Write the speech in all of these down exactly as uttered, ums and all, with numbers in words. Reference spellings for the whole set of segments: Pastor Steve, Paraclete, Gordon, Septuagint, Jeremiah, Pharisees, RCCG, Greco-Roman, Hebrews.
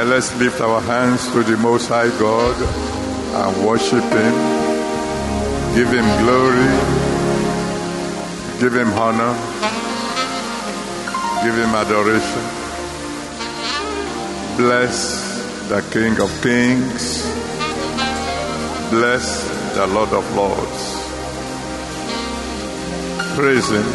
Well, let's lift our hands to the Most High God and worship Him. Give Him glory. Give Him honor. Give Him adoration. Bless the King of Kings. Bless the Lord of Lords. Praise Him.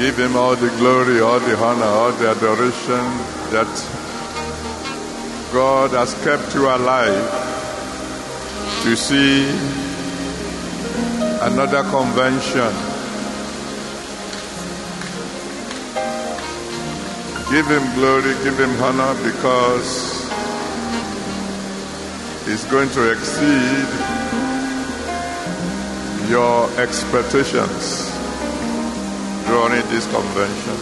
Give Him all the glory, all the honor, all the adoration that God has kept you alive to see another convention. Give Him glory, give Him honor, because it's going to exceed your expectations during this convention.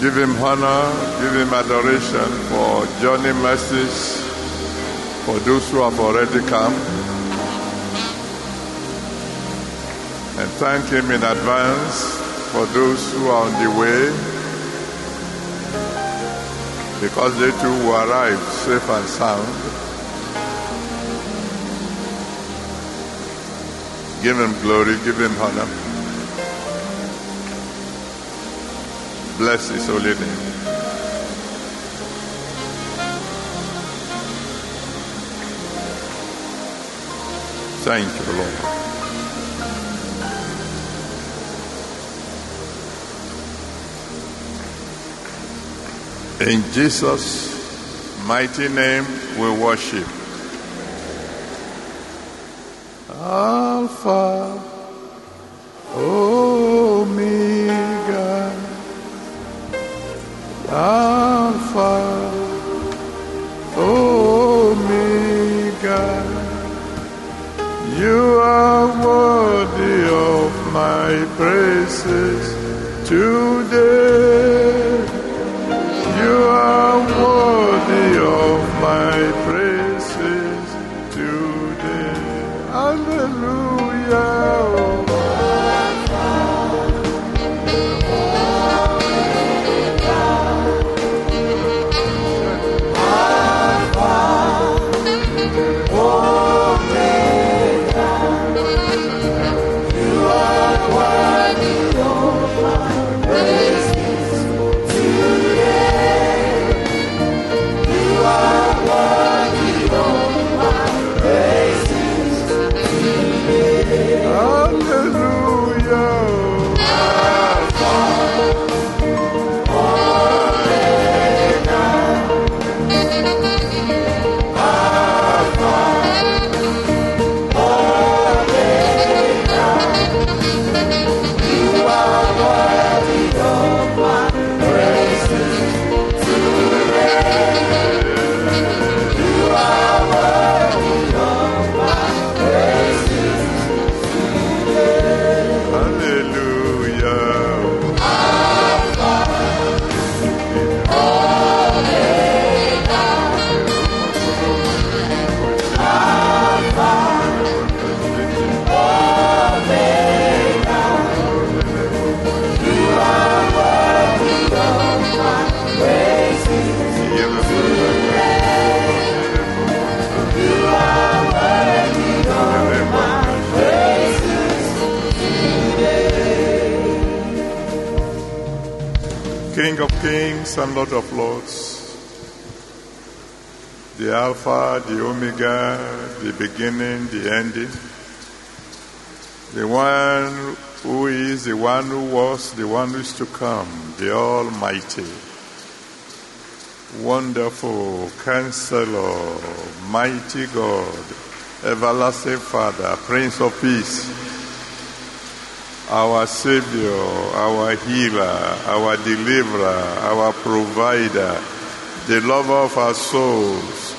Give Him honor, give Him adoration for Johnny Mercies, for those who have already come. And thank Him in advance for those who are on the way, because they too will arrive safe and sound. Give Him glory, give Him honor. Bless His holy name. Thank you, Lord. In Jesus' mighty name we worship. Alpha, Omega, Alpha, Omega, you are worthy of my praises today, you are worthy of my praises today, hallelujah. King of Kings and Lord of Lords, the Alpha, the Omega, the beginning, the ending, the one who is, the one who was, the one who is to come, the Almighty, Wonderful Counselor, Mighty God, Everlasting Father, Prince of Peace, our Savior, our Healer, our Deliverer, our Provider, the Lover of our souls,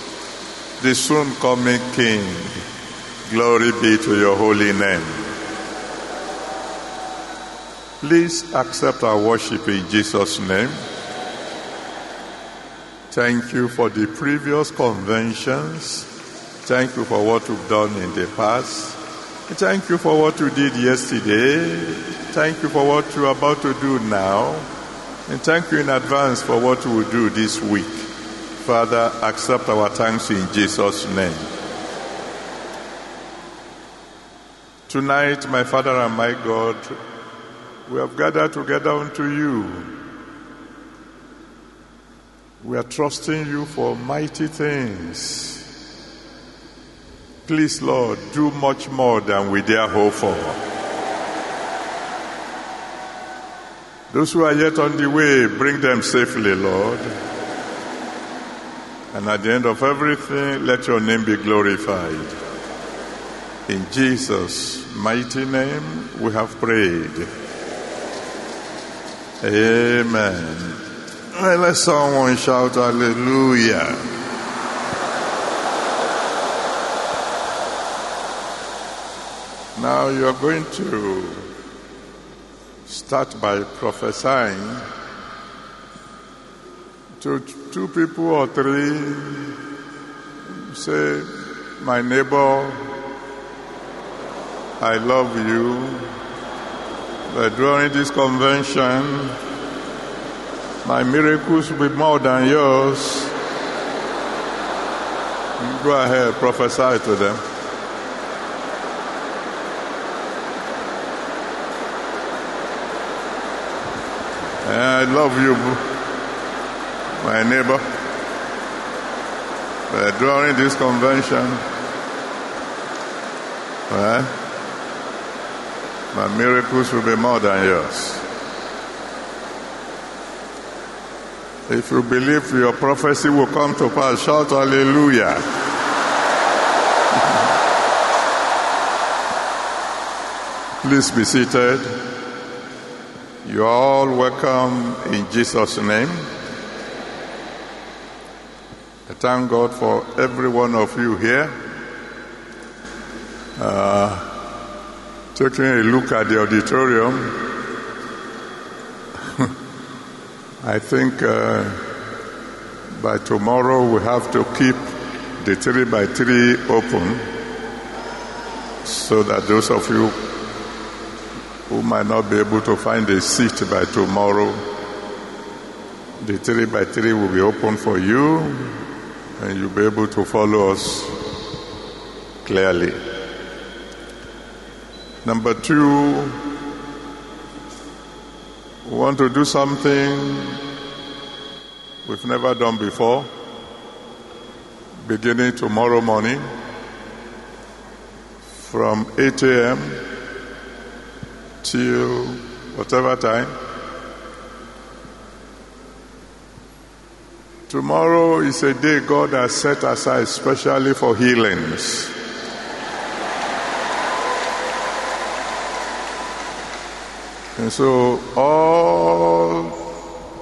the soon-coming King. Glory be to your holy name. Please accept our worship in Jesus' name. Thank you for the previous conventions. Thank you for what you've done in the past. Thank you for what you did yesterday. Thank you for what you are about to do now. And thank you in advance for what you will do this week. Father, accept our thanks in Jesus' name. Tonight, my Father and my God, we have gathered together unto you. We are trusting you for mighty things. Please, Lord, do much more than we dare hope for. Those who are yet on the way, bring them safely, Lord. And at the end of everything, let your name be glorified. In Jesus' mighty name, we have prayed. Amen. Let someone shout hallelujah. Now you are going to start by prophesying to two people or three. Say, my neighbor, I love you. But during this convention, my miracles will be more than yours. Go ahead, prophesy to them. I love you, my neighbor. But during this convention, right, my miracles will be more than yours. If you believe your prophecy will come to pass, shout hallelujah. Please be seated. You are all welcome in Jesus' name. I thank God for every one of you here. Uh, taking a look at the auditorium, I think uh, by tomorrow we have to keep the three by three open so that those of you who might not be able to find a seat by tomorrow, the three by three will be open for you, and you'll be able to follow us clearly. Number two, we want to do something we've never done before, beginning tomorrow morning from eight a.m. till whatever time. Tomorrow is a day God has set aside specially for healings. And so all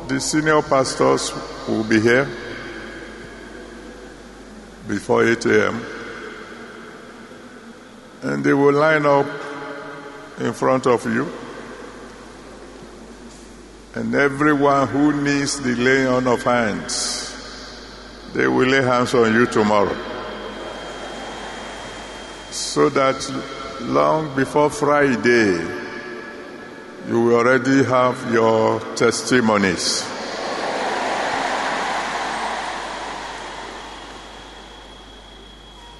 the senior pastors will be here before eight a.m. and they will line up in front of you, and everyone who needs the laying on of hands, they will lay hands on you tomorrow, so that long before Friday you will already have your testimonies.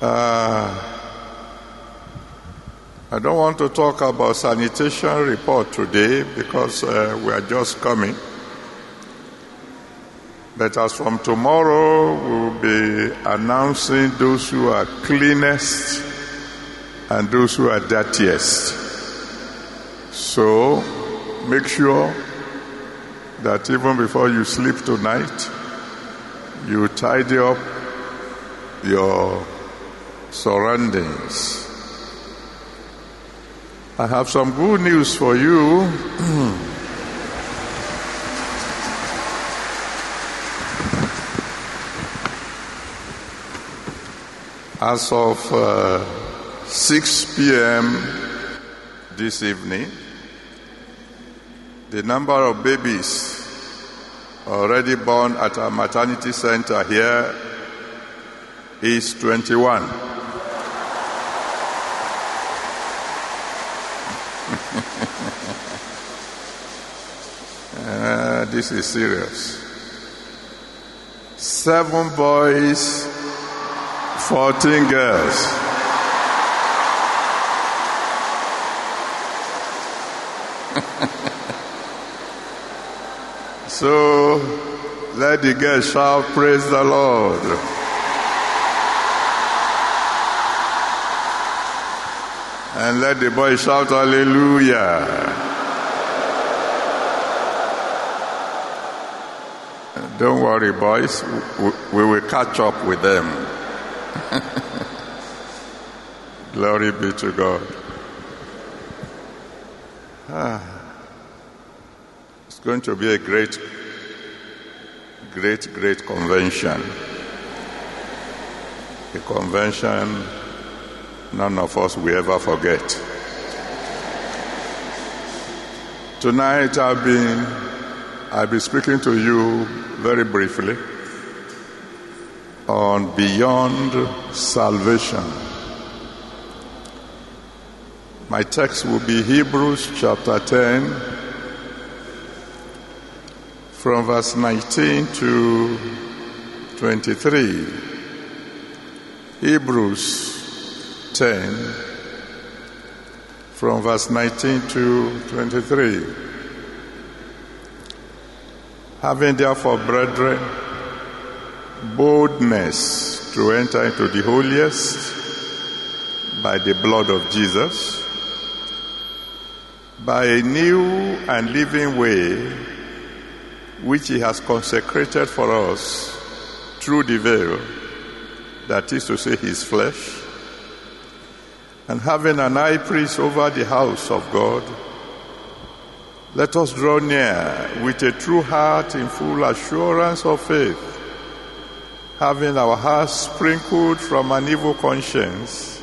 Ah uh, I don't want to talk about sanitation report today because uh, we are just coming. But as from tomorrow, we'll be announcing those who are cleanest and those who are dirtiest. So make sure that even before you sleep tonight, you tidy up your surroundings. I have some good news for you. As of uh, six p.m. this evening, the number of babies already born at our maternity center here is twenty-one. that this is serious. Seven boys, fourteen girls. So let the girls shout, praise the Lord. And let the boys shout, hallelujah. Don't worry, boys, we will catch up with them. Glory be to God. Ah, it's going to be a great, great, great convention. A convention none of us will ever forget. Tonight I've been... I'll be speaking to you very briefly on beyond salvation. My text will be Hebrews chapter ten from verse nineteen to twenty-three. Hebrews ten from verse nineteen to twenty-three. Having therefore, brethren, boldness to enter into the holiest by the blood of Jesus, by a new and living way which he has consecrated for us through the veil, that is to say, his flesh, and having an high priest over the house of God, let us draw near with a true heart in full assurance of faith, having our hearts sprinkled from an evil conscience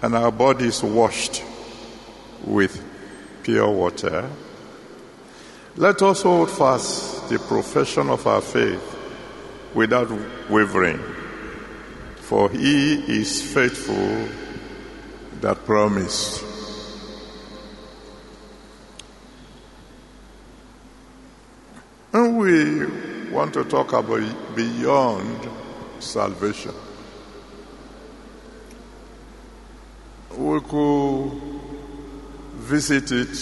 and our bodies washed with pure water. Let us hold fast the profession of our faith without wavering, for he is faithful that promised. We want to talk about beyond salvation. We could visit it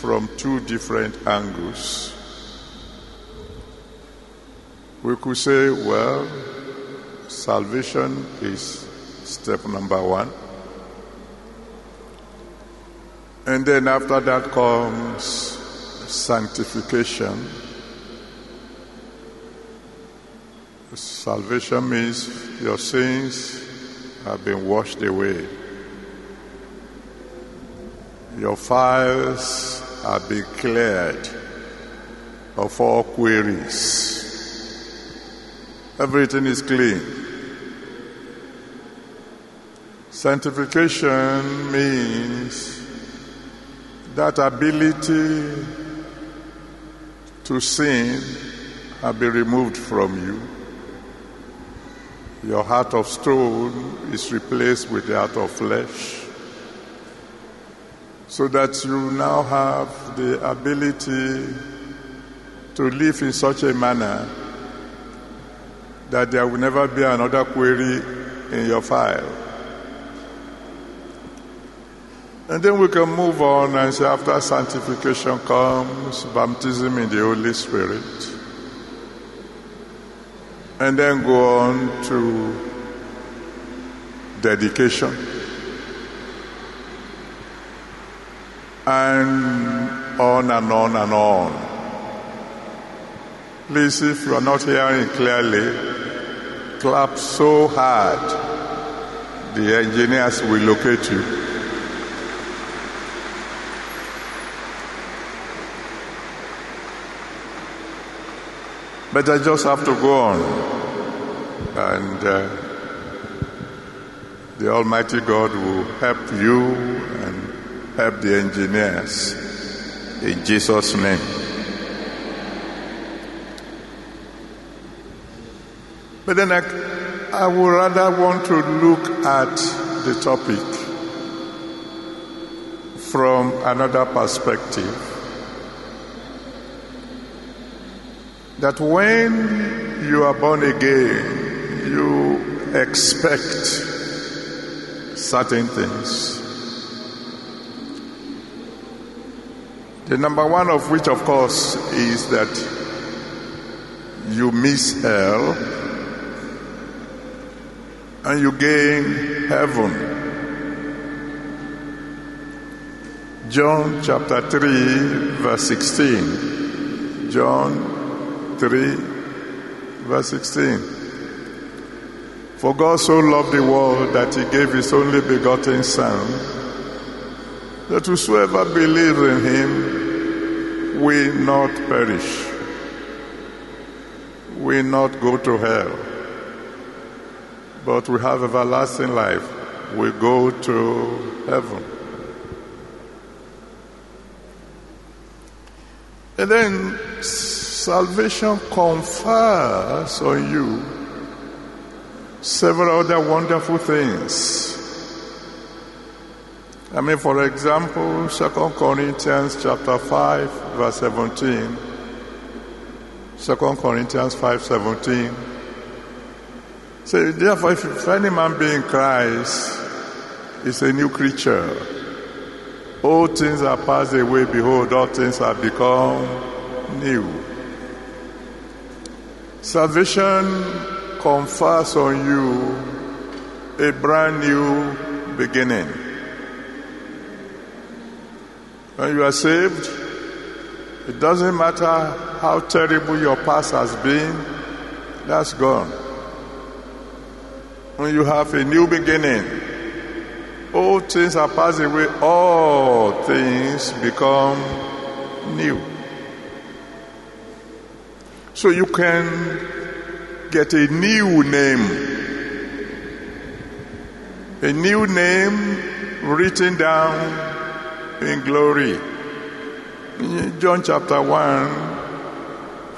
from two different angles. We could say, well, salvation is step number one. And then after that comes sanctification. Salvation means your sins have been washed away. Your files have been cleared of all queries. Everything is clean. Sanctification means that ability to sin has been removed from you. Your heart of stone is replaced with the heart of flesh, so that you now have the ability to live in such a manner that there will never be another query in your file. And then we can move on and say, after sanctification comes baptism in the Holy Spirit. And then go on to dedication. And on and on and on. Please, if you are not hearing clearly, clap so hard, the engineers will locate you. But I just have to go on. And uh, the Almighty God will help you and help the engineers in Jesus' name. But then I, I would rather want to look at the topic from another perspective. that when you are born again, you expect certain things. The number one of which, of course, is that you miss hell and you gain heaven. John chapter three, verse sixteen. John three, verse sixteen. For God so loved the world that he gave his only begotten Son, that whosoever believes in him will not perish, will not go to hell, but will have everlasting life, will go to heaven. And then salvation confers on you several other wonderful things. I mean, for example, Second Corinthians chapter five, verse seventeen. Second Corinthians five, seventeen. So, therefore, if any man be in Christ, is a new creature. All things are passed away, behold, all things are become new. Salvation confers on you a brand new beginning. When you are saved, it doesn't matter how terrible your past has been, that's gone. When you have a new beginning, all things are passed away, all things become new. So you can get a new name. A new name written down in glory. In John chapter one,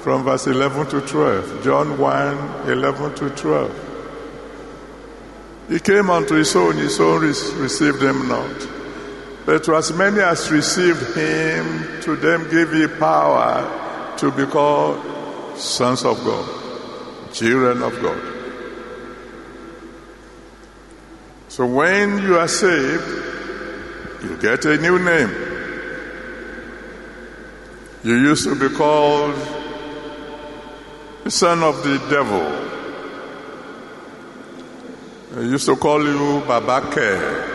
from verse eleven to twelve. John one, eleven to twelve. He came unto his own, his own received him not. But to as many as received him, to them gave he power to be called sons of God, children of God. So when you are saved, you get a new name. You used to be called the son of the devil. They used to call you Babake.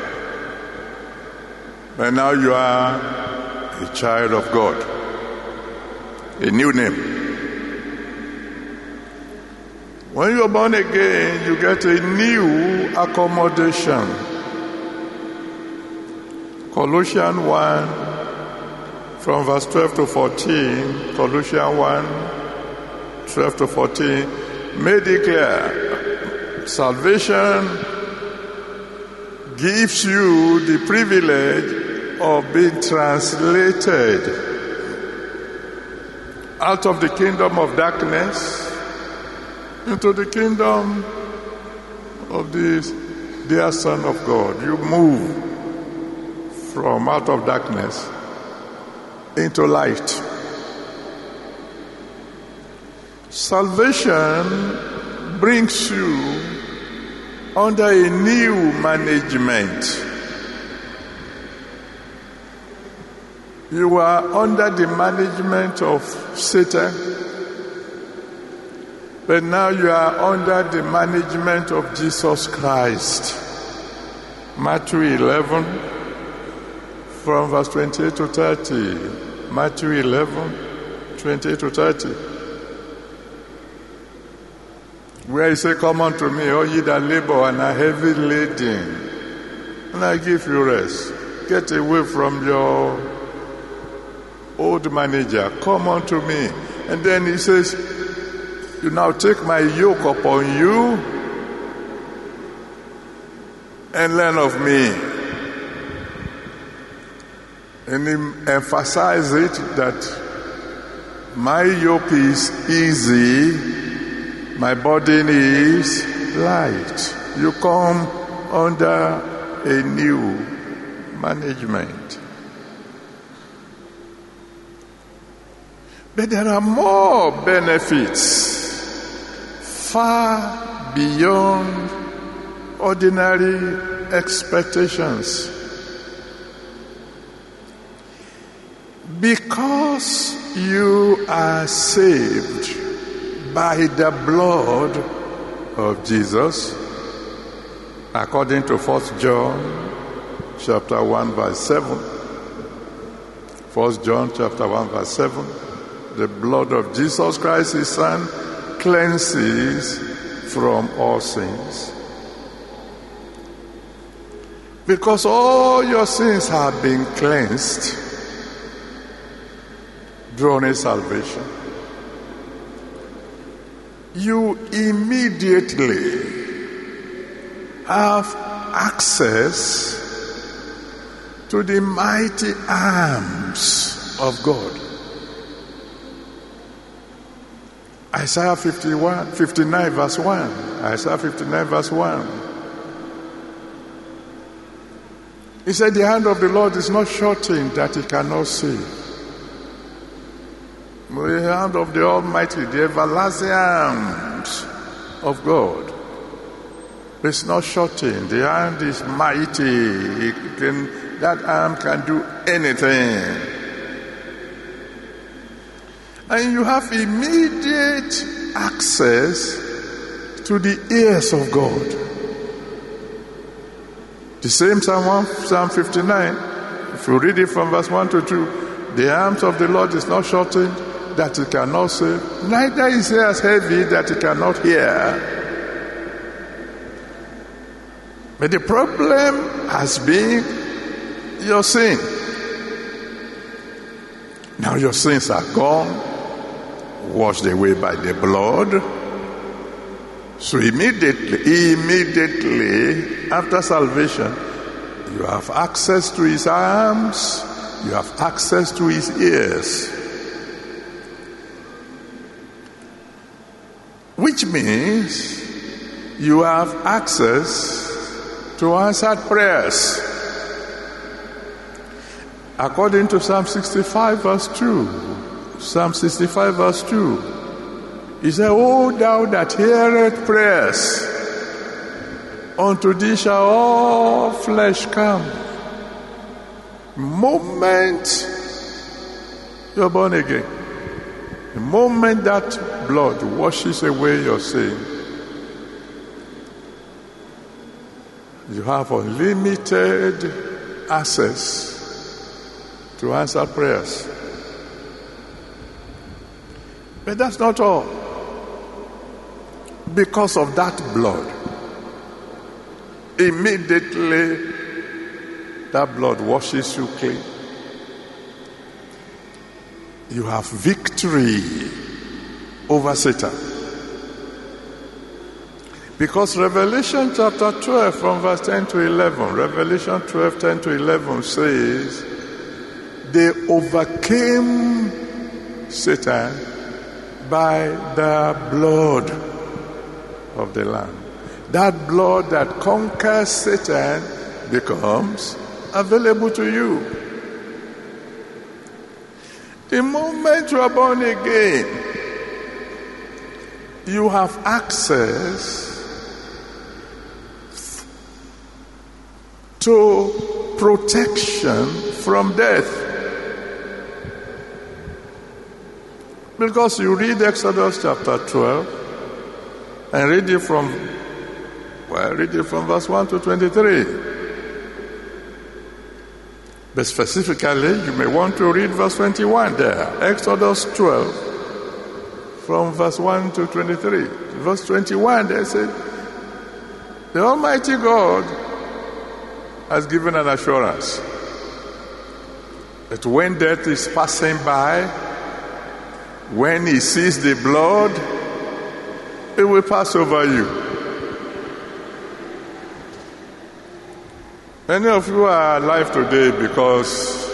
But now you are a child of God. A new name. When you are born again, you get a new accommodation. Colossians one, from verse twelve to fourteen. Colossians one, twelve to fourteen. May declare. Salvation gives you the privilege of being translated out of the kingdom of darkness into the kingdom of the dear Son of God. You move from out of darkness into light. Salvation brings you under a new management. You are under the management of Satan, but now you are under the management of Jesus Christ. Matthew eleven, from verse twenty-eight to thirty. Matthew eleven, twenty-eight to thirty. Where he said, come unto me, all ye that labor and are heavy laden, and I give you rest. Get away from your old manager. Come unto me. And then he says, you now take my yoke upon you and learn of me. And he emphasized it that my yoke is easy. My burden is light. You come under a new management. But there are more benefits far beyond ordinary expectations. Because you are saved by the blood of Jesus, according to First John chapter one verse seven. First John chapter one verse seven. The blood of Jesus Christ, his Son, cleanses from all sins. Because all your sins have been cleansed during salvation, you immediately have access to the mighty arms of God. Isaiah fifty-one, fifty-nine verse one. Isaiah fifty-nine verse one. He said, the hand of the Lord is not shortened that he cannot save. The hand of the Almighty, the everlasting arms of God, is not shortened. The hand is mighty. It can, that arm can do anything. And you have immediate access to the ears of God. The same Psalm, one, Psalm fifty-nine, if you read it from verse one to two, the arms of the Lord is not shortened that he cannot save, neither is he as heavy that he cannot hear. But the problem has been your sin. Now your sins are gone, washed away by the blood. So immediately, immediately after salvation, you have access to his arms, you have access to his ears. Which means you have access to answered prayers. According to Psalm sixty-five verse two, Psalm sixty-five verse two, he said, O thou that heareth prayers, unto thee shall all flesh come. The moment you're born again, the moment that blood washes away your sin, you have unlimited access to answer prayers. But that's not all. Because of that blood, immediately that blood washes you clean. You have victory over Satan. Because Revelation chapter twelve from verse ten to eleven, Revelation twelve, ten to eleven says, they overcame Satan by the blood of the Lamb. That blood that conquers Satan becomes available to you. The moment you are born again, you have access to protection from death. Because you read Exodus chapter twelve and read it from, well, read it from verse one to twenty-three. But specifically, you may want to read verse twenty-one there. Exodus twelve from verse one to twenty-three. Verse twenty-one, they said, the Almighty God has given an assurance that when death is passing by, when he sees the blood, it will pass over you. Many of you are alive today because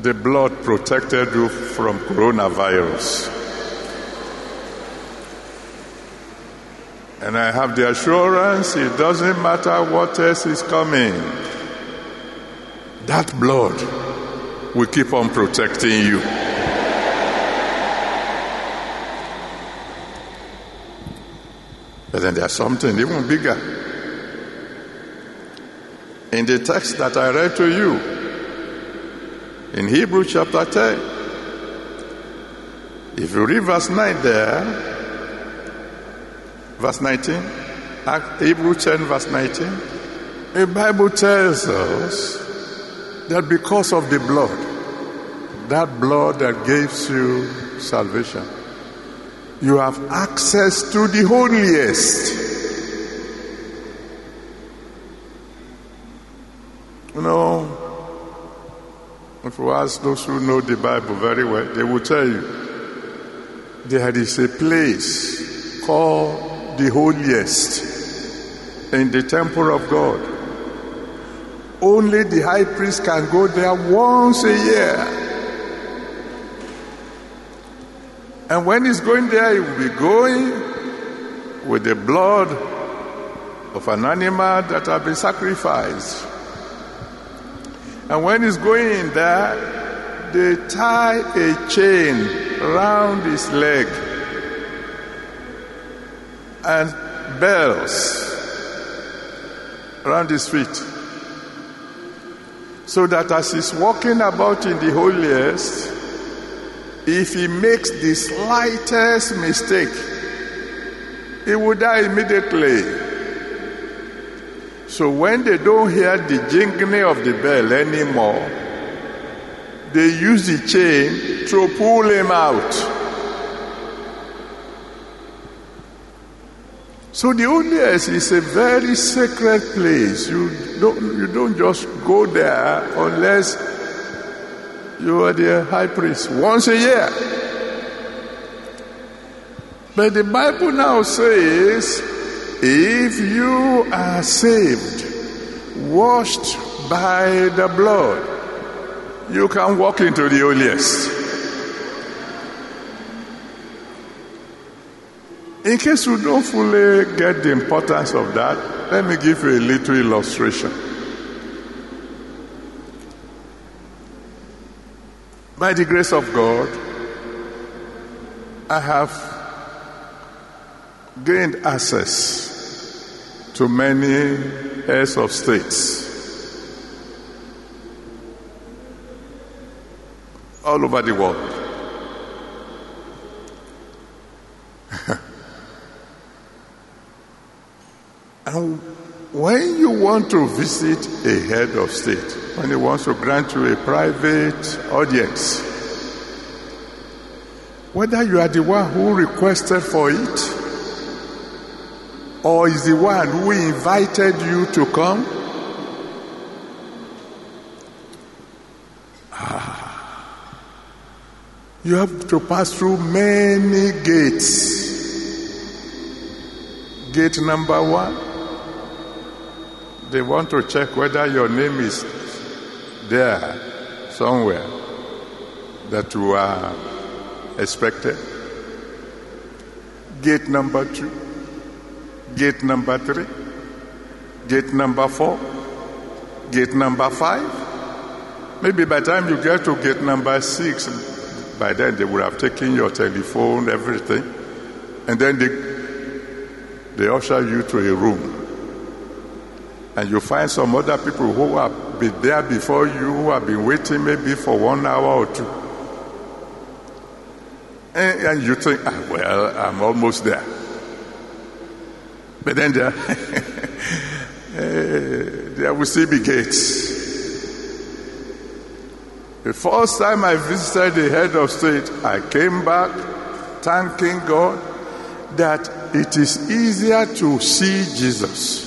the blood protected you from coronavirus. And I have the assurance it doesn't matter what else is coming. That blood will keep on protecting you. then there's something even bigger. In the text that I read to you, in Hebrews chapter ten, if you read verse nine there, verse nineteen, Hebrews ten verse nineteen, the Bible tells us that because of the blood, that blood that gives you salvation, you have access to the holiest. You know, if you ask those who know the Bible very well, they will tell you there is a place called the holiest in the temple of God. Only the high priest can go there once a year. And when he's going there, he will be going with the blood of an animal that has been sacrificed. And when he's going in there, they tie a chain around his leg and bells around his feet, so that as he's walking about in the holiest, if he makes the slightest mistake, he will die immediately. So when they don't hear the jingling of the bell anymore, they use the chain to pull him out. So the holiest is a very sacred place. You don't, you don't just go there unless you are the high priest once a year. But the Bible now says, if you are saved, washed by the blood, you can walk into the holiest. In case you don't fully get the importance of that, let me give you a little illustration. By the grace of God, I have gained access to many heads of states all over the world. And when you want to visit a head of state, when he wants to grant you a private audience, whether you are the one who requested for it, or is the one who invited you to come, ah, you have to pass through many gates. Gate number one, they want to check whether your name is there somewhere that you are expected. Gate number two, gate number three, gate number four, gate number five. Maybe by the time you get to gate number six, by then they would have taken your telephone, everything, and then they, they usher you to a room. And you find some other people who have been there before you, who have been waiting maybe for one hour or two. And, and you think, ah, well, I'm almost there. But then there, there will still be gates. The first time I visited the head of state, I came back thanking God that it is easier to see Jesus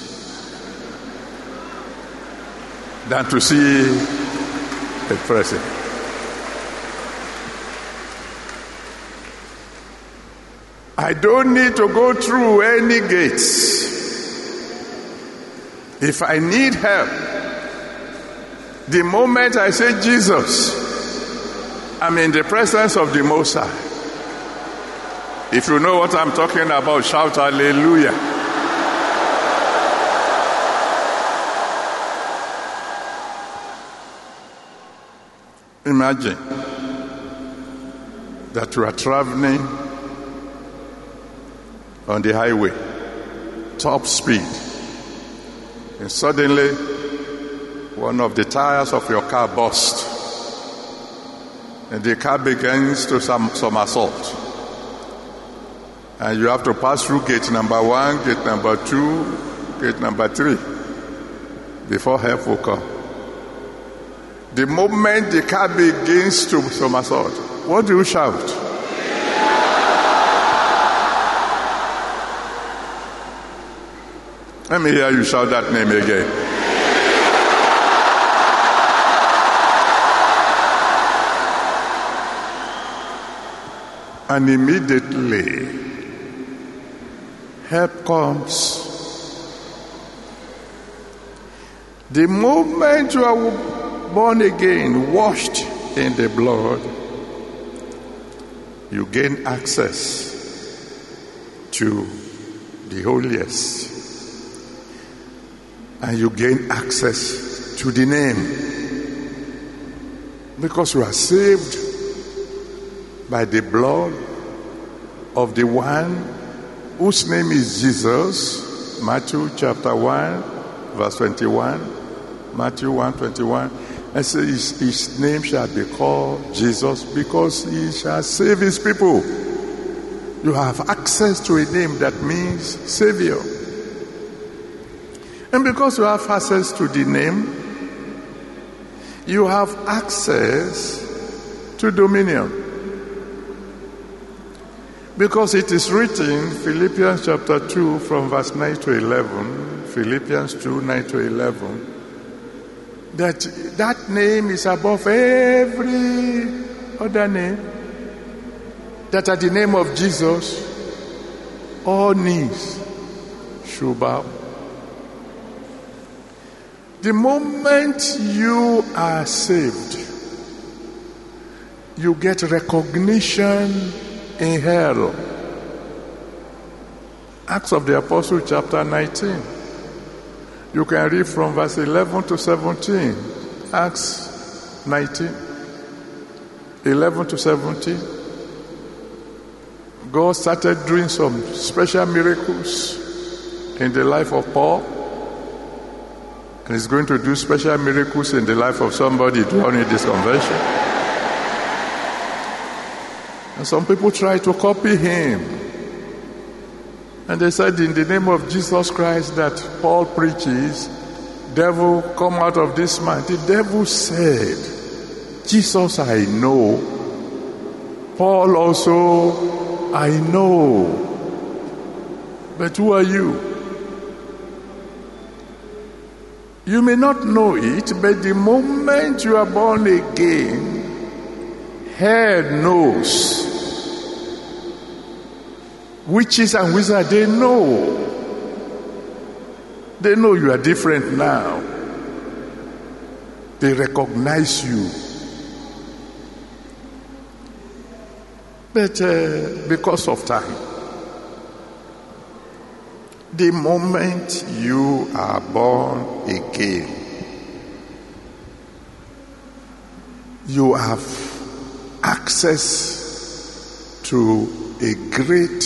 than to see a person. I don't need to go through any gates. If I need help, the moment I say Jesus, I'm in the presence of the Most High. If you know what I'm talking about, shout hallelujah. Imagine that you are traveling on the highway top speed, and suddenly one of the tires of your car bursts, and the car begins to some somersault, and you have to pass through gate number one, gate number two, gate number three before help will come. The moment the car begins to somersault, what do you shout? Let me hear you shout that name again. And immediately, help comes. The moment you are born again, washed in the blood, you gain access to the holiest. And you gain access to the name. Because you are saved by the blood of the one whose name is Jesus. Matthew chapter one, verse twenty-one. Matthew one twenty-one. And says his, his name shall be called Jesus, because he shall save his people. You have access to a name that means Savior. And because you have access to the name, you have access to dominion. Because it is written, Philippians chapter two from verse nine to eleven, Philippians two, nine to eleven, that that name is above every other name, that at the name of Jesus, all knees should bow. The moment you are saved, you get recognition in hell. Acts of the Apostles chapter nineteen. You can read from verse eleven to seventeen. Acts nineteen. eleven to seventeen. God started doing some special miracles in the life of Paul. And he's going to do special miracles in the life of somebody during this convention. And some people tried to copy him. And they said, in the name of Jesus Christ that Paul preaches, devil, come out of this man. The devil said, Jesus I know, Paul also I know. But who are you? You may not know it, but the moment you are born again, head knows. Witches and wizards, they know. They know you are different now. They recognize you. But uh, because of time, the moment you are born again, you have access to a great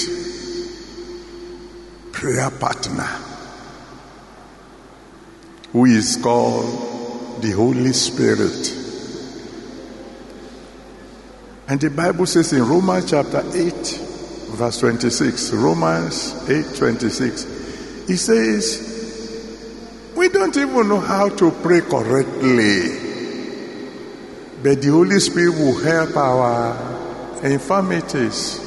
prayer partner who is called the Holy Spirit. And the Bible says in Romans chapter eight, verse twenty-six, Romans eight twenty-six, it says, we don't even know how to pray correctly. But the Holy Spirit will help our infirmities.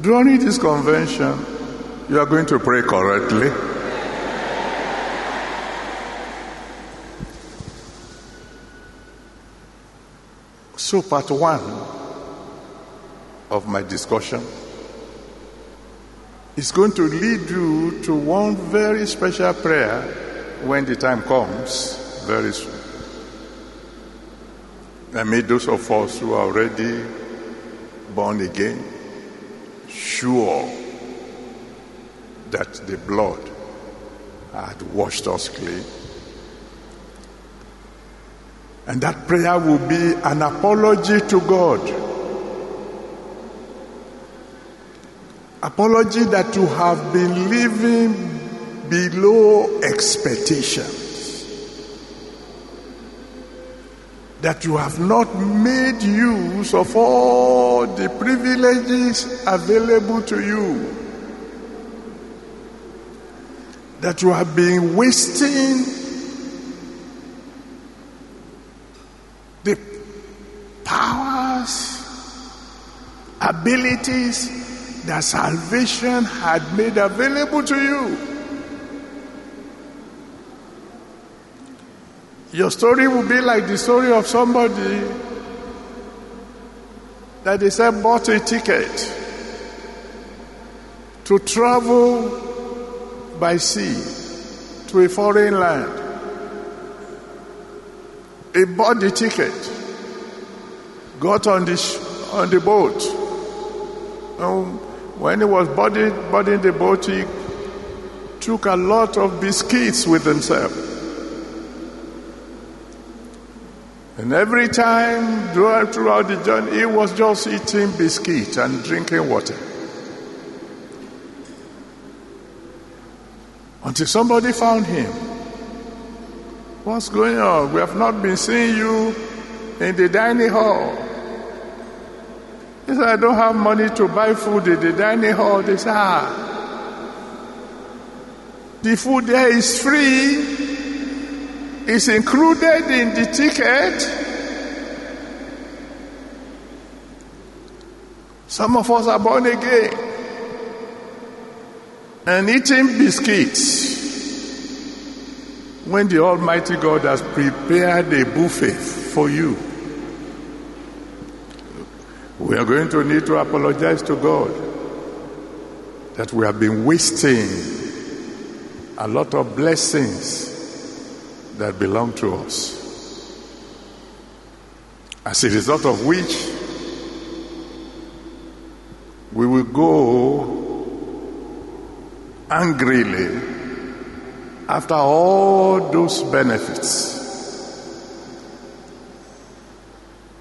During this convention, you are going to pray correctly. So part one of my discussion is going to lead you to one very special prayer when the time comes, very soon. And may those of us who are already born again sure that the blood had washed us clean. And that prayer will be an apology to God. Apology that you have been living below expectations. That you have not made use of all the privileges available to you. That you have been wasting the powers, abilities that salvation had made available to you. Your story will be like the story of somebody that they said bought a ticket to travel by sea to a foreign land. He bought the ticket, got on the sh- on the boat. Um, when he was boarding, boarding the boat, he took a lot of biscuits with himself. And every time throughout the journey, he was just eating biscuits and drinking water. Until somebody found him. What's going on? We have not been seeing you in the dining hall. He said, I don't have money to buy food in the dining hall. They said, ah, the food there is free. It's included in the ticket. Some of us are born again and eating biscuits when the Almighty God has prepared a buffet for you. We are going to need to apologize to God that we have been wasting a lot of blessings that belong to us, as a result of which we will go angrily after all those benefits.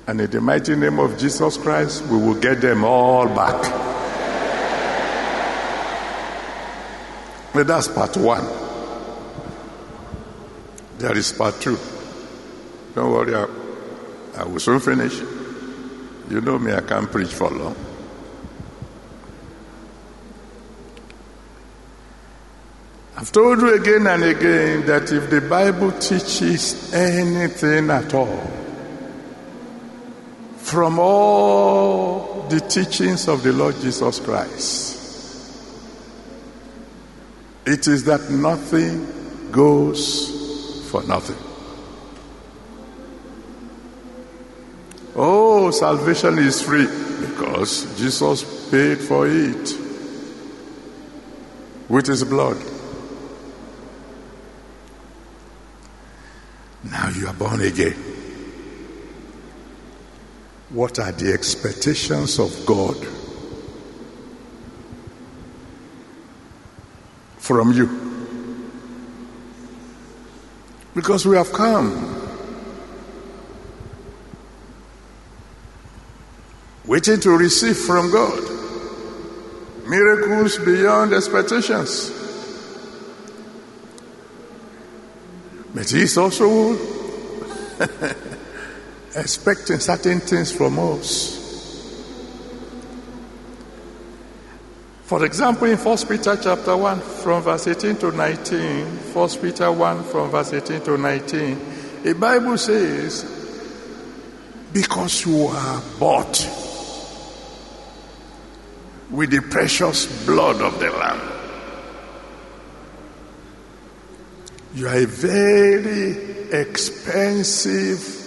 And in the mighty name of Jesus Christ, we will get them all back. But that's part one. There is part two. Don't worry, I, I will soon finish. You know me, I can't preach for long. I've told you again and again that if the Bible teaches anything at all, from all the teachings of the Lord Jesus Christ, it is that nothing goes for nothing. Oh, salvation is free because Jesus paid for it with his blood. Now you are born again. What are the expectations of God from you? Because we have come waiting to receive from God miracles beyond expectations. But he's also expecting certain things from us. For example, in First Peter chapter one, from verse eighteen to nineteen, First Peter one, from verse eighteen to nineteen, the Bible says, because you are bought with the precious blood of the Lamb. You are a very expensive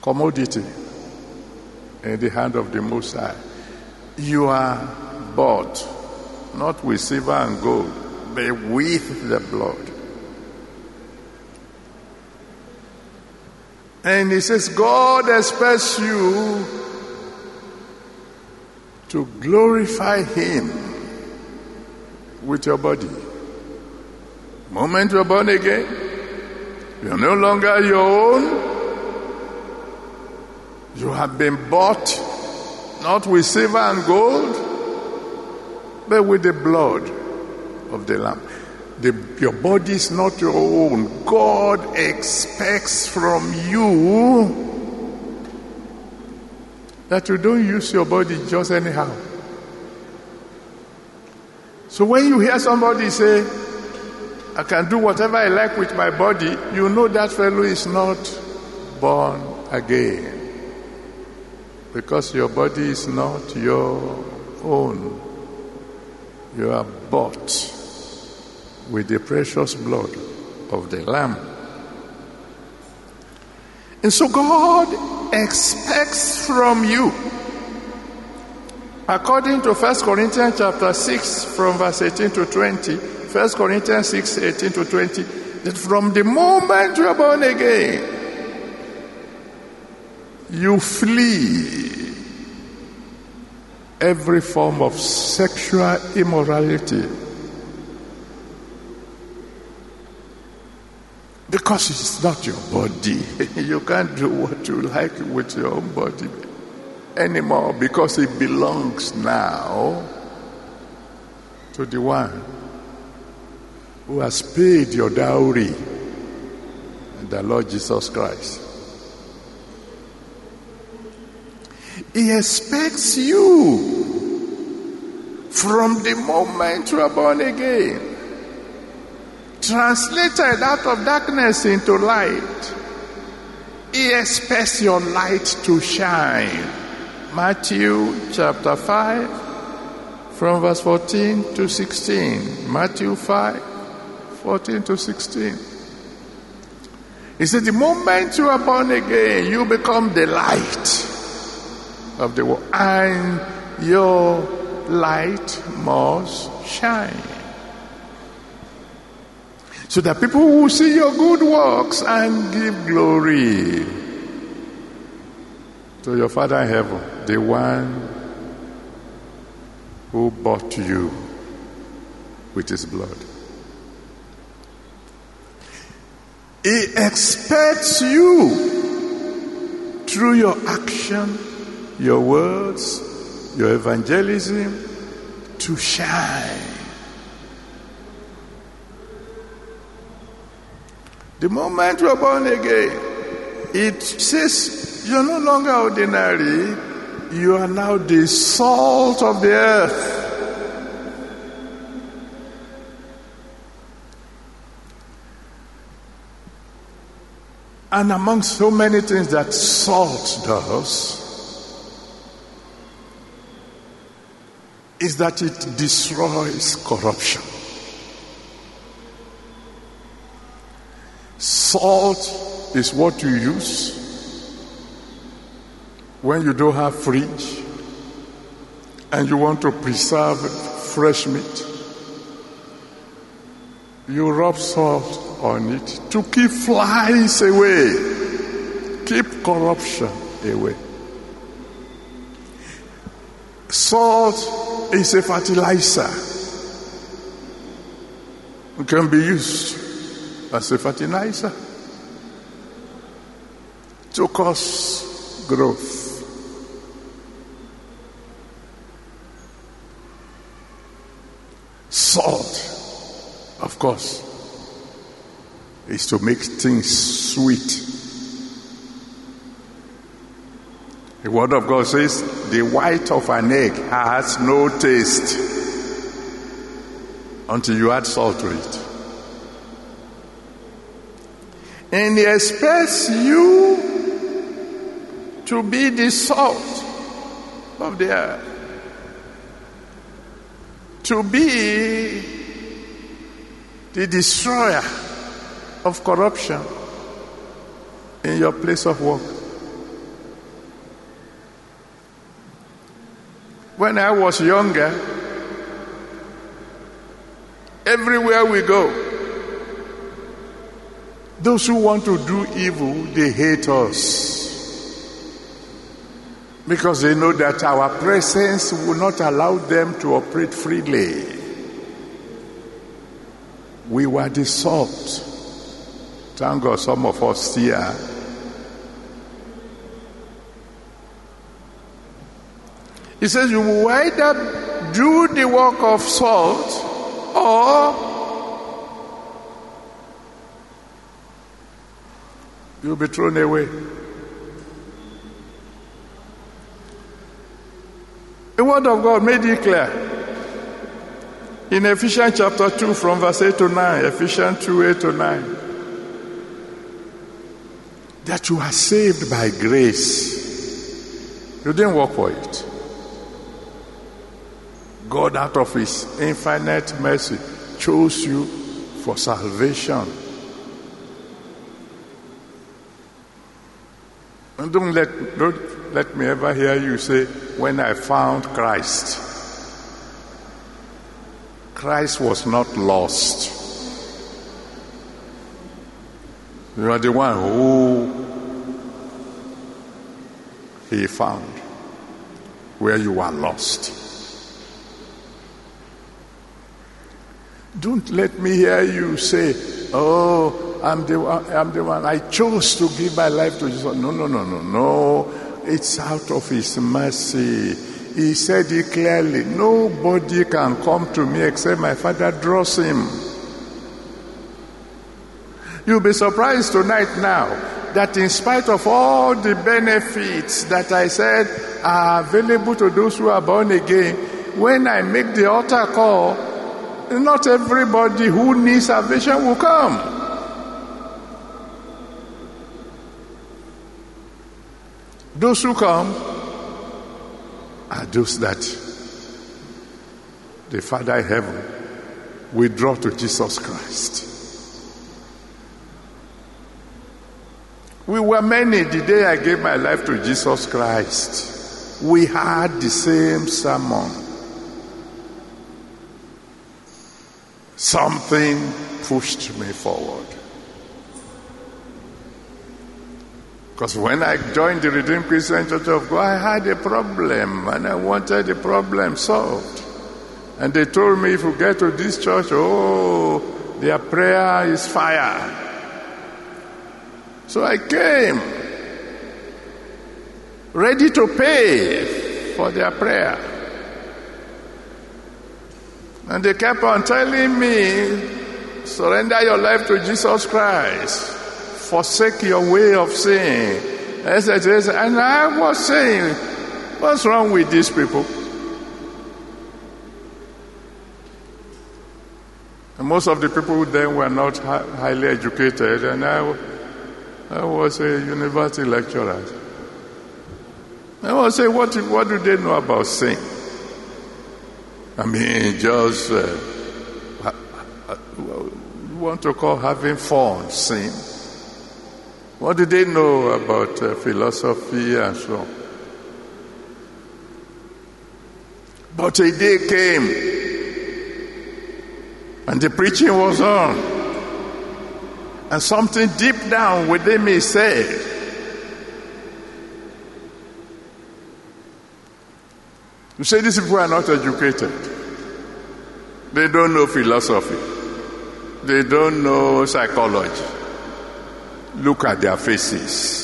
commodity in the hand of the Most High. You are bought, not with silver and gold, but with the blood. And he says, God expects you to glorify him with your body. The moment you are born again, you are no longer your own. You have been bought not with silver and gold, but with the blood of the Lamb. The, your body is not your own. God expects from you that you don't use your body just anyhow. So when you hear somebody say, I can do whatever I like with my body, you know that fellow is not born again. Because your body is not your own. You are bought with the precious blood of the Lamb. And so God expects from you, according to First Corinthians chapter six from verse eighteen to twenty, First Corinthians six, eighteen to twenty, that from the moment you are born again, you flee every form of sexual immorality. Because it's not your body. You can't do what you like with your own body anymore, because it belongs now to the one who has paid your dowry, the Lord Jesus Christ. He expects you from the moment you are born again, translated out of darkness into light. He expects your light to shine. Matthew chapter five from verse fourteen to sixteen. Matthew five, fourteen to sixteen. He said, the moment you are born again, you become the light of the world, and your light must shine, so that people will see your good works and give glory to your Father in heaven, the one who bought you with his blood. He expects you through your action, your words, your evangelism to shine. The moment you are born again, it says you are no longer ordinary, you are now the salt of the earth. And among so many things that salt does, is that it destroys corruption. Salt is what you use when you don't have fridge and you want to preserve fresh meat. You rub salt on it to keep flies away, keep corruption away. Salt is a fertilizer. It can be used as a fertilizer to cause growth. Salt, of course, is to make things sweet. The word of God says, the white of an egg has no taste until you add salt to it. And he expects you to be the salt of the earth, to be the destroyer of corruption in your place of work. When I was younger, everywhere we go, those who want to do evil, they hate us, because they know that our presence will not allow them to operate freely. We were the salt. Thank God some of us here. He says you will either do the work of salt or you'll be thrown away. The word of God made it clear. In Ephesians chapter two from verse eight to nine, Ephesians two, eight to nine. That you are saved by grace. You didn't work for it. God, out of his infinite mercy, chose you for salvation. And don't let, don't let me ever hear you say, when I found Christ. Christ was not lost. You are the one who he found where you are lost. Don't let me hear you say, oh, I'm the one, I'm the one. I chose to give my life to Jesus. No, no, no, no, no. It's out of his mercy. He said it clearly, nobody can come to me except my Father draws him. You'll be surprised tonight now that in spite of all the benefits that I said are available to those who are born again, when I make the altar call, not everybody who needs salvation will come. Those who come are those that the Father in heaven withdraw to Jesus Christ. We were many the day I gave my life to Jesus Christ. We had the same sermon. Something pushed me forward. Because when I joined the Redeemed Christian Church of God, I had a problem and I wanted the problem solved. And they told me, if you get to this church, oh, their prayer is fire. So I came, ready to pay for their prayer. And they kept on telling me, surrender your life to Jesus Christ. Forsake your way of saying. And I was saying, what's wrong with these people? And most of the people then were not highly educated, and I, I was a university lecturer. I was saying, what, what do they know about sin? I mean, just uh, you want to call having fun sin? What do they know about uh, philosophy and so on? But a day came and the preaching was on, and something deep down within me said, you say these people are not educated. They don't know philosophy. They don't know psychology. Look at their faces.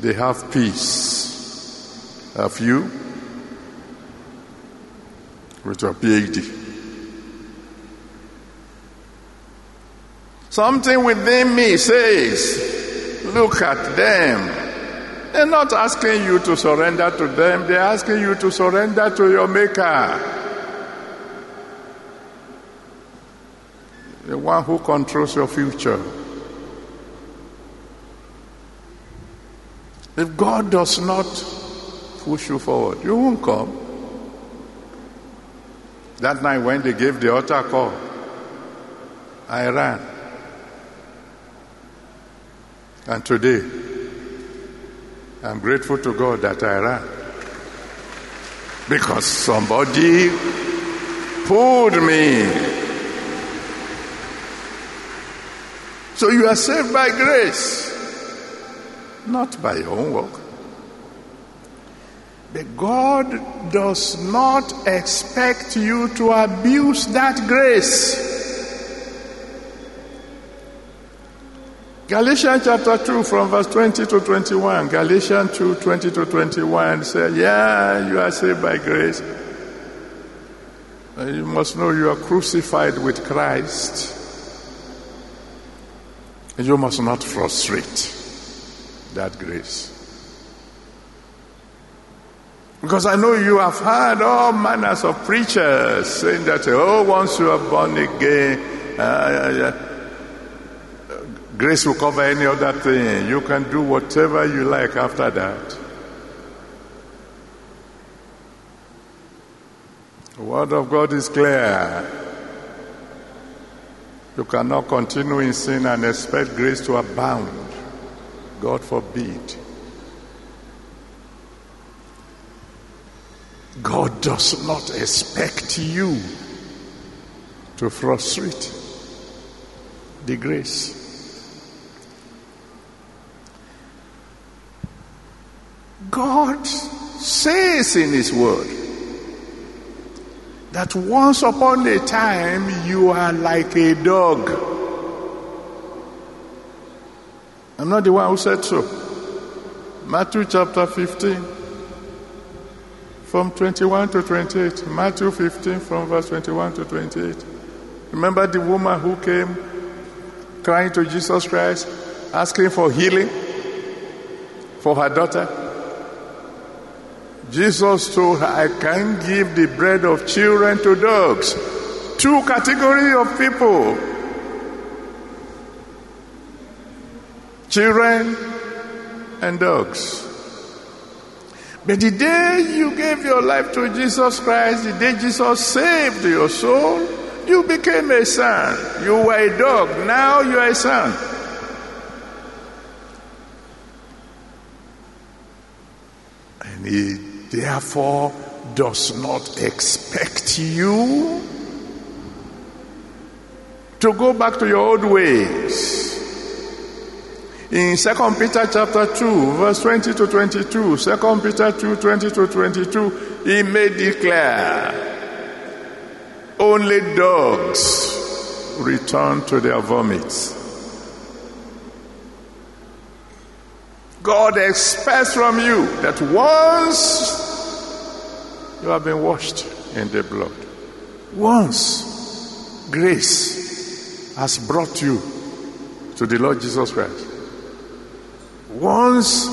They have peace. Have you? With your P H D. Something within me says, look at them. They're not asking you to surrender to them. They're asking you to surrender to your Maker. The one who controls your future. If God does not push you forward, you won't come. That night when they gave the altar call, I ran. And today, I'm grateful to God that I ran. Because somebody pulled me. So you are saved by grace. Not by your own work. But God does not expect you to abuse that grace. Galatians chapter two from verse twenty to twenty-one. Galatians two, twenty to twenty-one says, yeah, you are saved by grace. You must know you are crucified with Christ. And you must not frustrate that grace. Because I know you have heard all manners of preachers saying that, oh, once you are born again, uh, uh, uh, grace will cover any other thing. You can do whatever you like after that. The word of God is clear. You cannot continue in sin and expect grace to abound. God forbid. God does not expect you to frustrate the grace. God says in His Word that once upon a time you are like a dog. I'm not the one who said so. Matthew chapter fifteen. From twenty-one to twenty-eight, Matthew fifteen from verse twenty-one to twenty-eight. Remember the woman who came crying to Jesus Christ, asking for healing for her daughter? Jesus told her, I can't give the bread of children to dogs. Two categories of people. Children and dogs. But the day you gave your life to Jesus Christ, the day Jesus saved your soul, you became a son. You were a dog. Now you are a son. And He therefore does not expect you to go back to your old ways. In Second Peter chapter two, verse twenty to twenty-two, Second Peter two, twenty to twenty-two, He made declare, only dogs return to their vomits. God expects from you that once you have been washed in the blood, once grace has brought you to the Lord Jesus Christ, once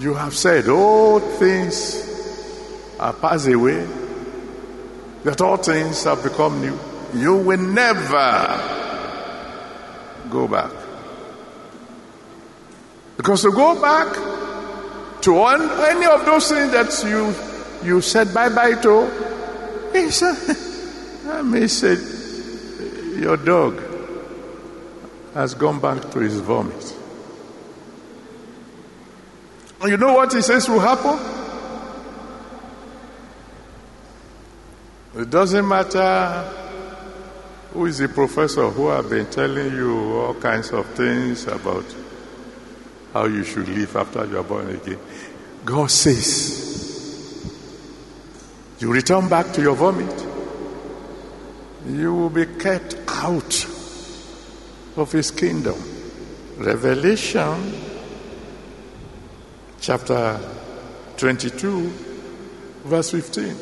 you have said all things are passed away, that all things have become new, you will never go back. Because to go back to one, any of those things that you you said bye-bye to, it's a, I may say your dog has gone back to his vomit. You know what He says will happen? It doesn't matter who is the professor who have been telling you all kinds of things about how you should live after you are born again. God says, you return back to your vomit. You will be kept out of His kingdom. Revelation chapter twenty-two, verse fifteen.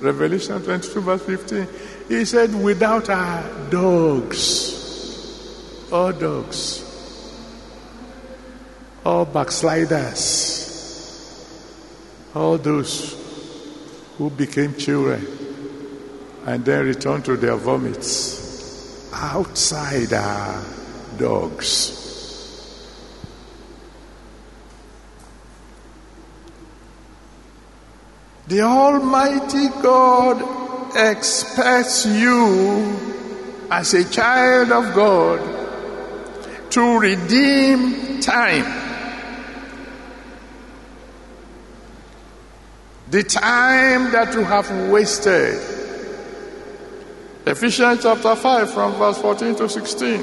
Revelation twenty-two, verse fifteen. He said, without our dogs, all dogs, all backsliders, all those who became children and then returned to their vomits, outside our dogs. The Almighty God expects you as a child of God to redeem time. The time that you have wasted. Ephesians chapter five from verse fourteen to sixteen.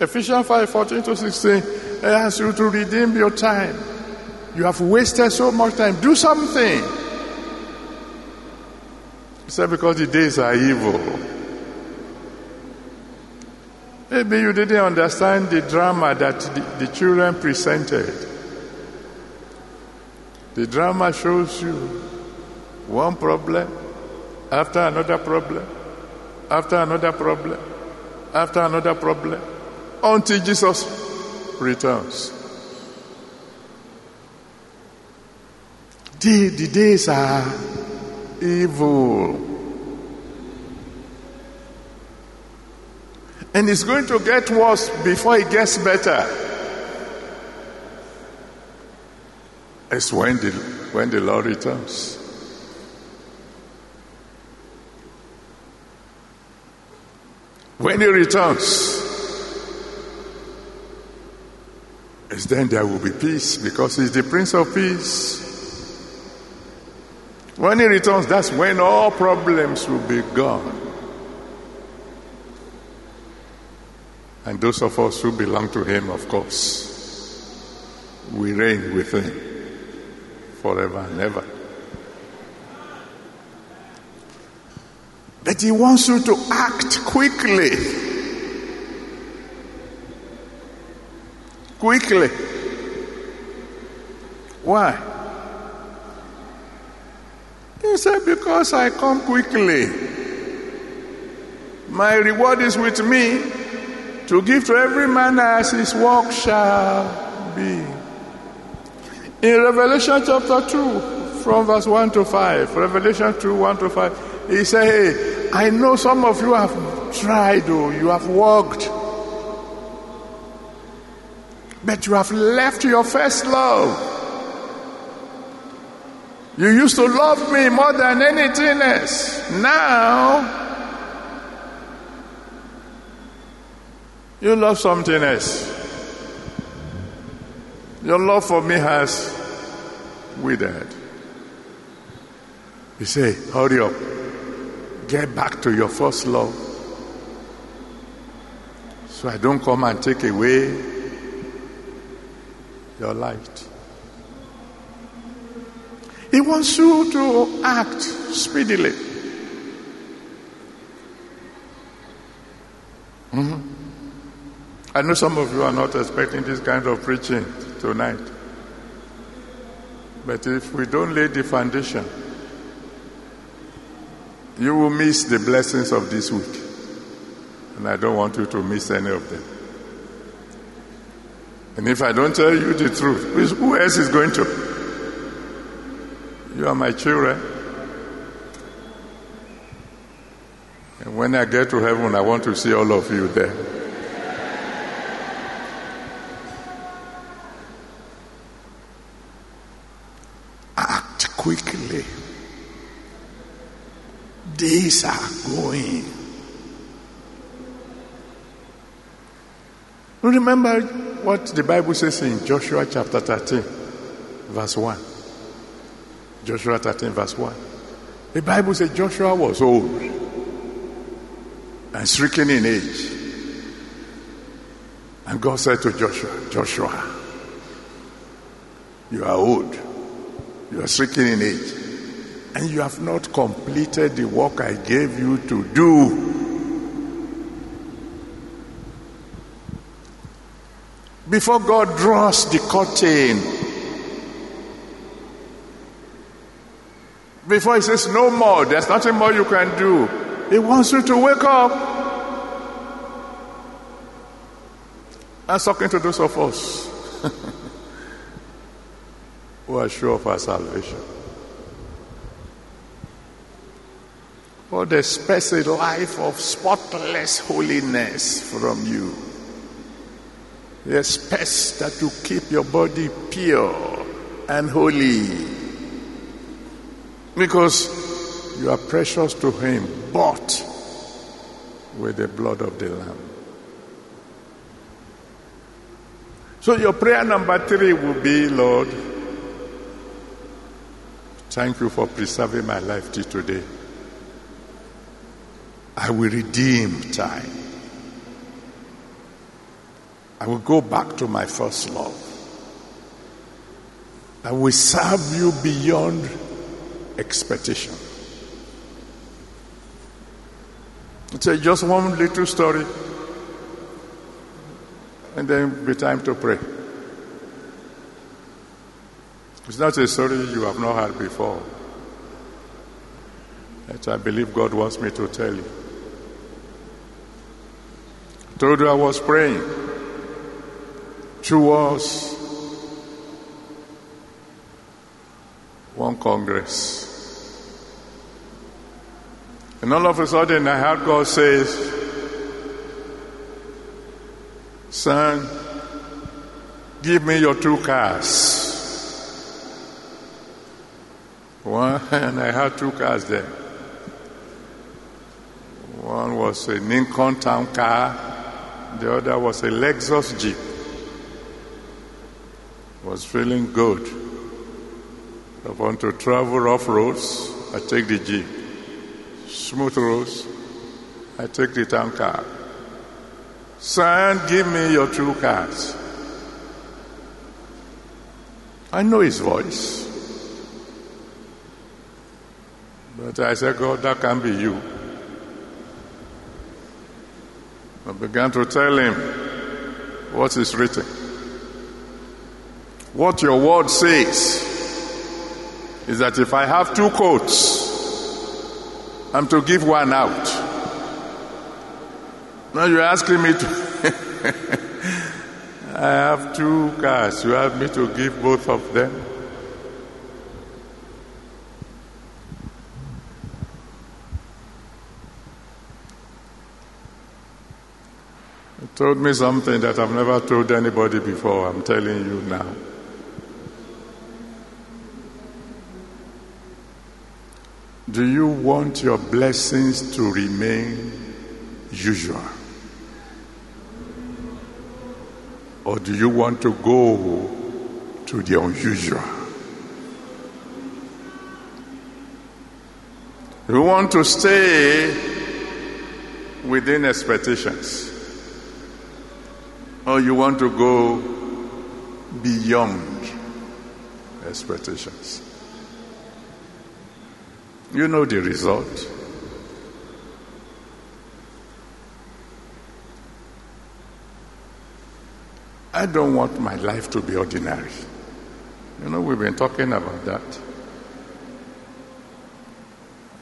Ephesians five, fourteen to sixteen. It asks you to redeem your time. You have wasted so much time. Do something. He said, because the days are evil. Maybe you didn't understand the drama that the, the children presented. The drama shows you one problem after another problem, after another problem, after another problem, until Jesus returns. The, the days are evil. And it's going to get worse before it gets better. It's when the, when the Lord returns. When He returns, it's then there will be peace, because He's the Prince of Peace. When He returns, that's when all problems will be gone. And those of us who belong to Him, of course, we reign with Him forever and ever. But He wants you to act quickly. Quickly. Why? He said, because I come quickly. My reward is with me, to give to every man as his work shall be. In Revelation chapter two, from verse one to five, Revelation two, one to five, He said, hey, I know some of you have tried, oh, you have worked, but you have left your first love. You used to love me more than anything else. Now, you love something else. Your love for me has withered. You say, hurry up. Get back to your first love, so I don't come and take away your light. He wants you to act speedily. Mm-hmm. I know some of you are not expecting this kind of preaching tonight. But if we don't lay the foundation, you will miss the blessings of this week. And I don't want you to miss any of them. And if I don't tell you the truth, who else is going to? You are my children. And when I get to heaven, I want to see all of you there. Quickly. Days are going. Remember what the Bible says in Joshua chapter thirteen, verse one. Joshua thirteen, verse one. The Bible says Joshua was old and stricken in age. And God said to Joshua, Joshua, you are old. You are stricken in age, and you have not completed the work I gave you to do. Before God draws the curtain, before He says no more, there's nothing more you can do, He wants you to wake up. I'm talking to those of us who are sure of our salvation. God expects a life of spotless holiness from you. He expects that you keep your body pure and holy, because you are precious to Him, bought with the blood of the Lamb. So your prayer number three will be, Lord, thank you for preserving my life till today. I will redeem time. I will go back to my first love. I will serve you beyond expectation. It's just one little story. and then it will be time to pray. It's not a story you have not heard before, that I believe God wants me to tell you. I told you I was praying. Two wars, one Congress. And all of a sudden I heard God say, "Son, give me your two cars." One, and I had two cars there. One was a Lincoln Town car, the other was a Lexus Jeep. Was feeling good. I want to travel off roads, I take the Jeep. Smooth roads, I take the town car. "Son, give me your two cars." I know his voice. But I said, "God, that can be you." I began to tell him what is written. What your word says is that if I have two coats, I'm to give one out. Now you're asking me to... I have two cars. You have me to give both of them. Told me something that I've never told anybody before. I'm telling you now. Do you want your blessings to remain usual? Or do you want to go to the unusual? You want to stay within expectations. Or you want to go beyond expectations. You know the result. I don't want my life to be ordinary. You know, we've been talking about that.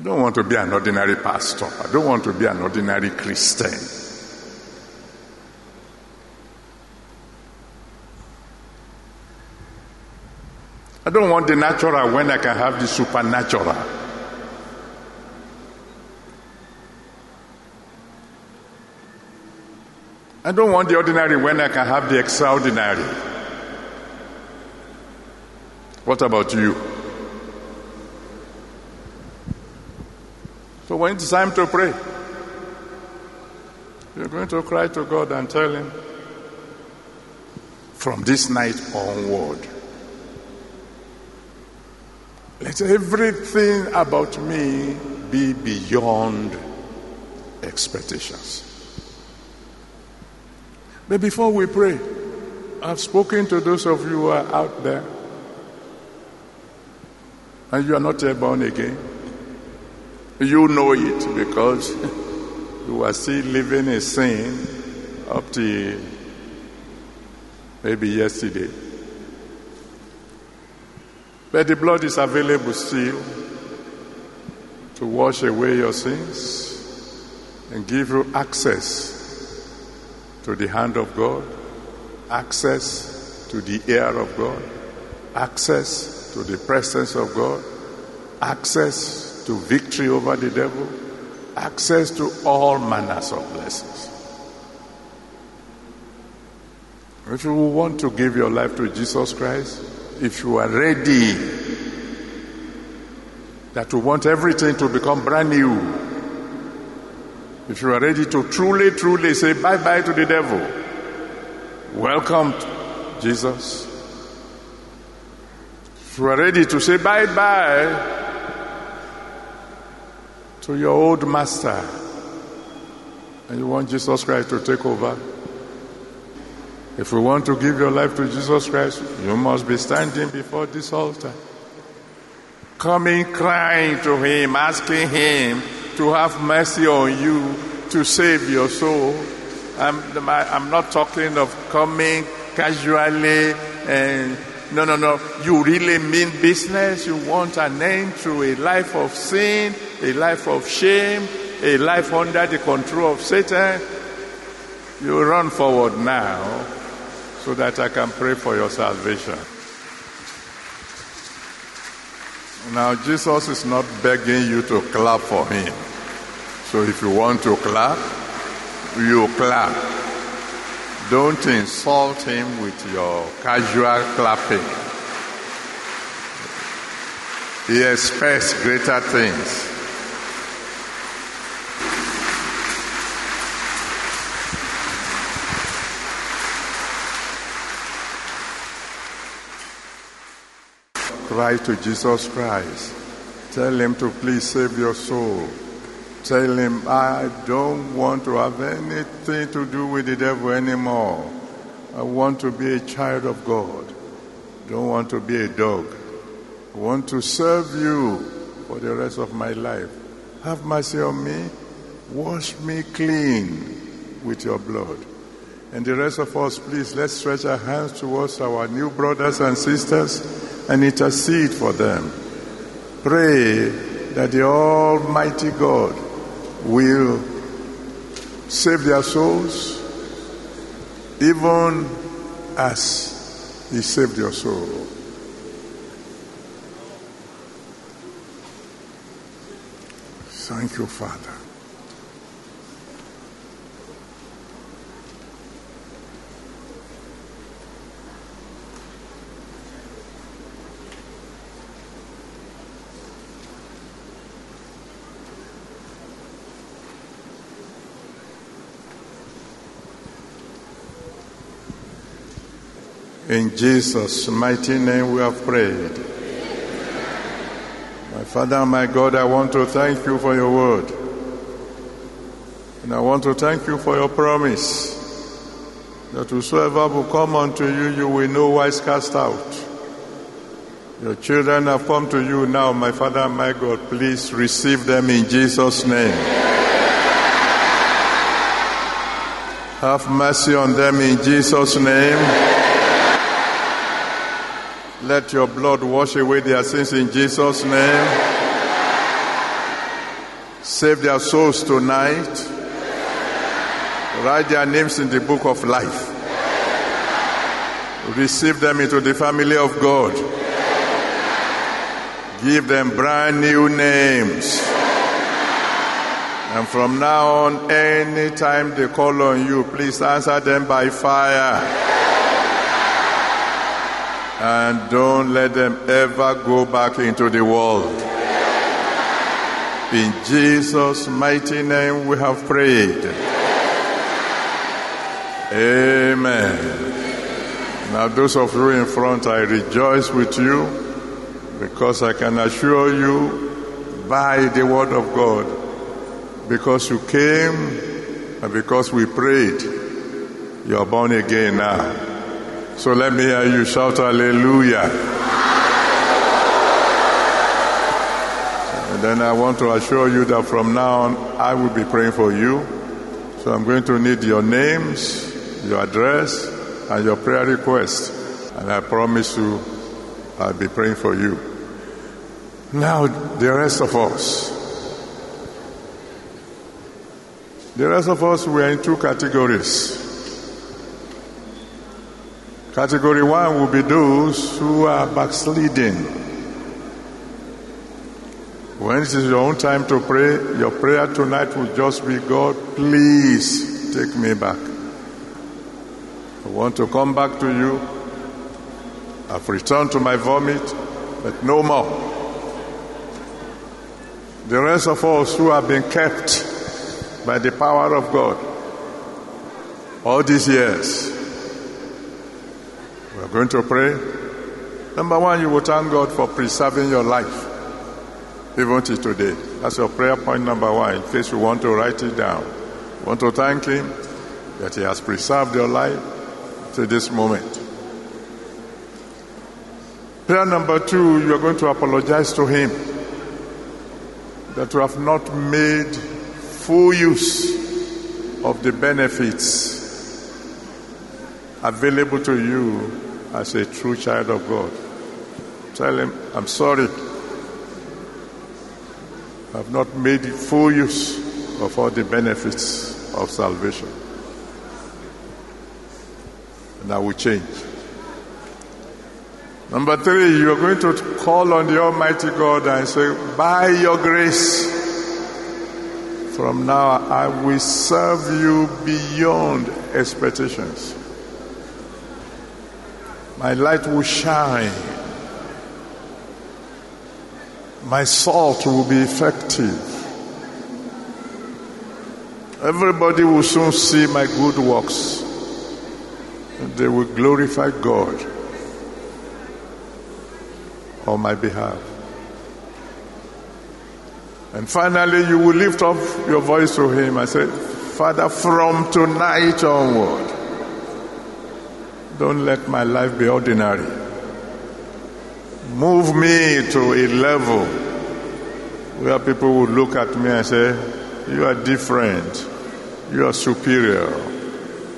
I don't want to be an ordinary pastor. I don't want to be an ordinary Christian. I don't want the natural when I can have the supernatural. I don't want the ordinary when I can have the extraordinary. What about you? So when it's time to pray, you're going to cry to God and tell him, from this night onward, let everything about me be beyond expectations. But before we pray, I've spoken to those of you who are out there and you are not yet born again. You know it because you are still living in sin up to maybe yesterday. But the blood is available still to wash away your sins and give you access to the hand of God, access to the ear of God, access to the presence of God, access to victory over the devil, access to all manners of blessings. If you want to give your life to Jesus Christ, if you are ready, that you want everything to become brand new, if you are ready to truly, truly say bye-bye to the devil, welcome Jesus. If you are ready to say bye-bye to your old master, and you want Jesus Christ to take over, if you want to give your life to Jesus Christ, you must be standing before this altar, coming, crying to him, asking him to have mercy on you, to save your soul, I'm, I'm not talking of coming casually and no, no, no. You really mean business. You want an end to a life of sin, a life of shame, a life under the control of Satan. You run forward now so that I can pray for your salvation. Now, Jesus is not begging you to clap for him. So if you want to clap, you clap. Don't insult him with your casual clapping. He expects greater things. Cry to Jesus Christ. Tell him to please save your soul. Tell him, I don't want to have anything to do with the devil anymore. I want to be a child of God. Don't want to be a dog. I want to serve you for the rest of my life. Have mercy on me. Wash me clean with your blood. And the rest of us, please, let's stretch our hands towards our new brothers and sisters and intercede for them. Pray that the Almighty God will save their souls, even as he saved your soul. Thank you, Father. In Jesus' mighty name we have prayed. My Father and my God, I want to thank you for your word. And I want to thank you for your promise. That whosoever will come unto you, you will no wise cast out. Your children have come to you now, my Father and my God. Please receive them in Jesus' name. Have mercy on them in Jesus' name. Let your blood wash away their sins in Jesus' name. Save their souls tonight. Write their names in the book of life. Receive them into the family of God. Give them brand new names. And from now on, any time they call on you, please answer them by fire. And don't let them ever go back into the world. In Jesus' mighty name we have prayed. Amen. Now those of you in front, I rejoice with you, because I can assure you by the word of God, because you came and because we prayed, you are born again now. So let me hear you shout hallelujah. And then I want to assure you that from now on, I will be praying for you. So I'm going to need your names, your address, and your prayer request. And I promise you, I'll be praying for you. Now, the rest of us. The rest of us, we are in two categories. Category one will be those who are backsliding. When it is your own time to pray, your prayer tonight will just be, God, please take me back. I want to come back to you. I've returned to my vomit, but no more. The rest of us who have been kept by the power of God all these years, we're going to pray. Number one, you will thank God for preserving your life, even till today. That's your prayer point number one, in case you want to write it down. You want to thank him that he has preserved your life to this moment. Prayer number two, you are going to apologize to him that you have not made full use of the benefits available to you as a true child of God. Tell him, I'm sorry, I've not made full use of all the benefits of salvation. And I will change. Number three, you are going to call on the Almighty God and say, by your grace, from now I will serve you beyond expectations. My light will shine. My salt will be effective. Everybody will soon see my good works. And they will glorify God on my behalf. And finally, you will lift up your voice to him and say, Father, from tonight onward, don't let my life be ordinary. Move me to a level where people will look at me and say, you are different, you are superior.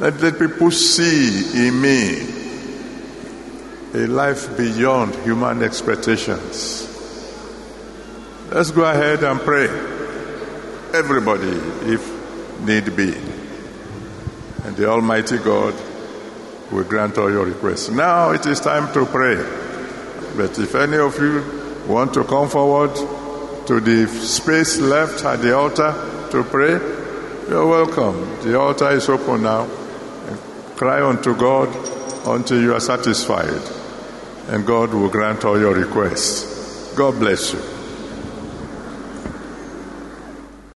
Let the people see in me a life beyond human expectations. Let's go ahead and pray, everybody, if need be. And the Almighty God will grant all your requests. Now it is time to pray. But if any of you want to come forward to the space left at the altar to pray, you're welcome. The altar is open now. Cry unto God until you are satisfied, and God will grant all your requests. God bless you.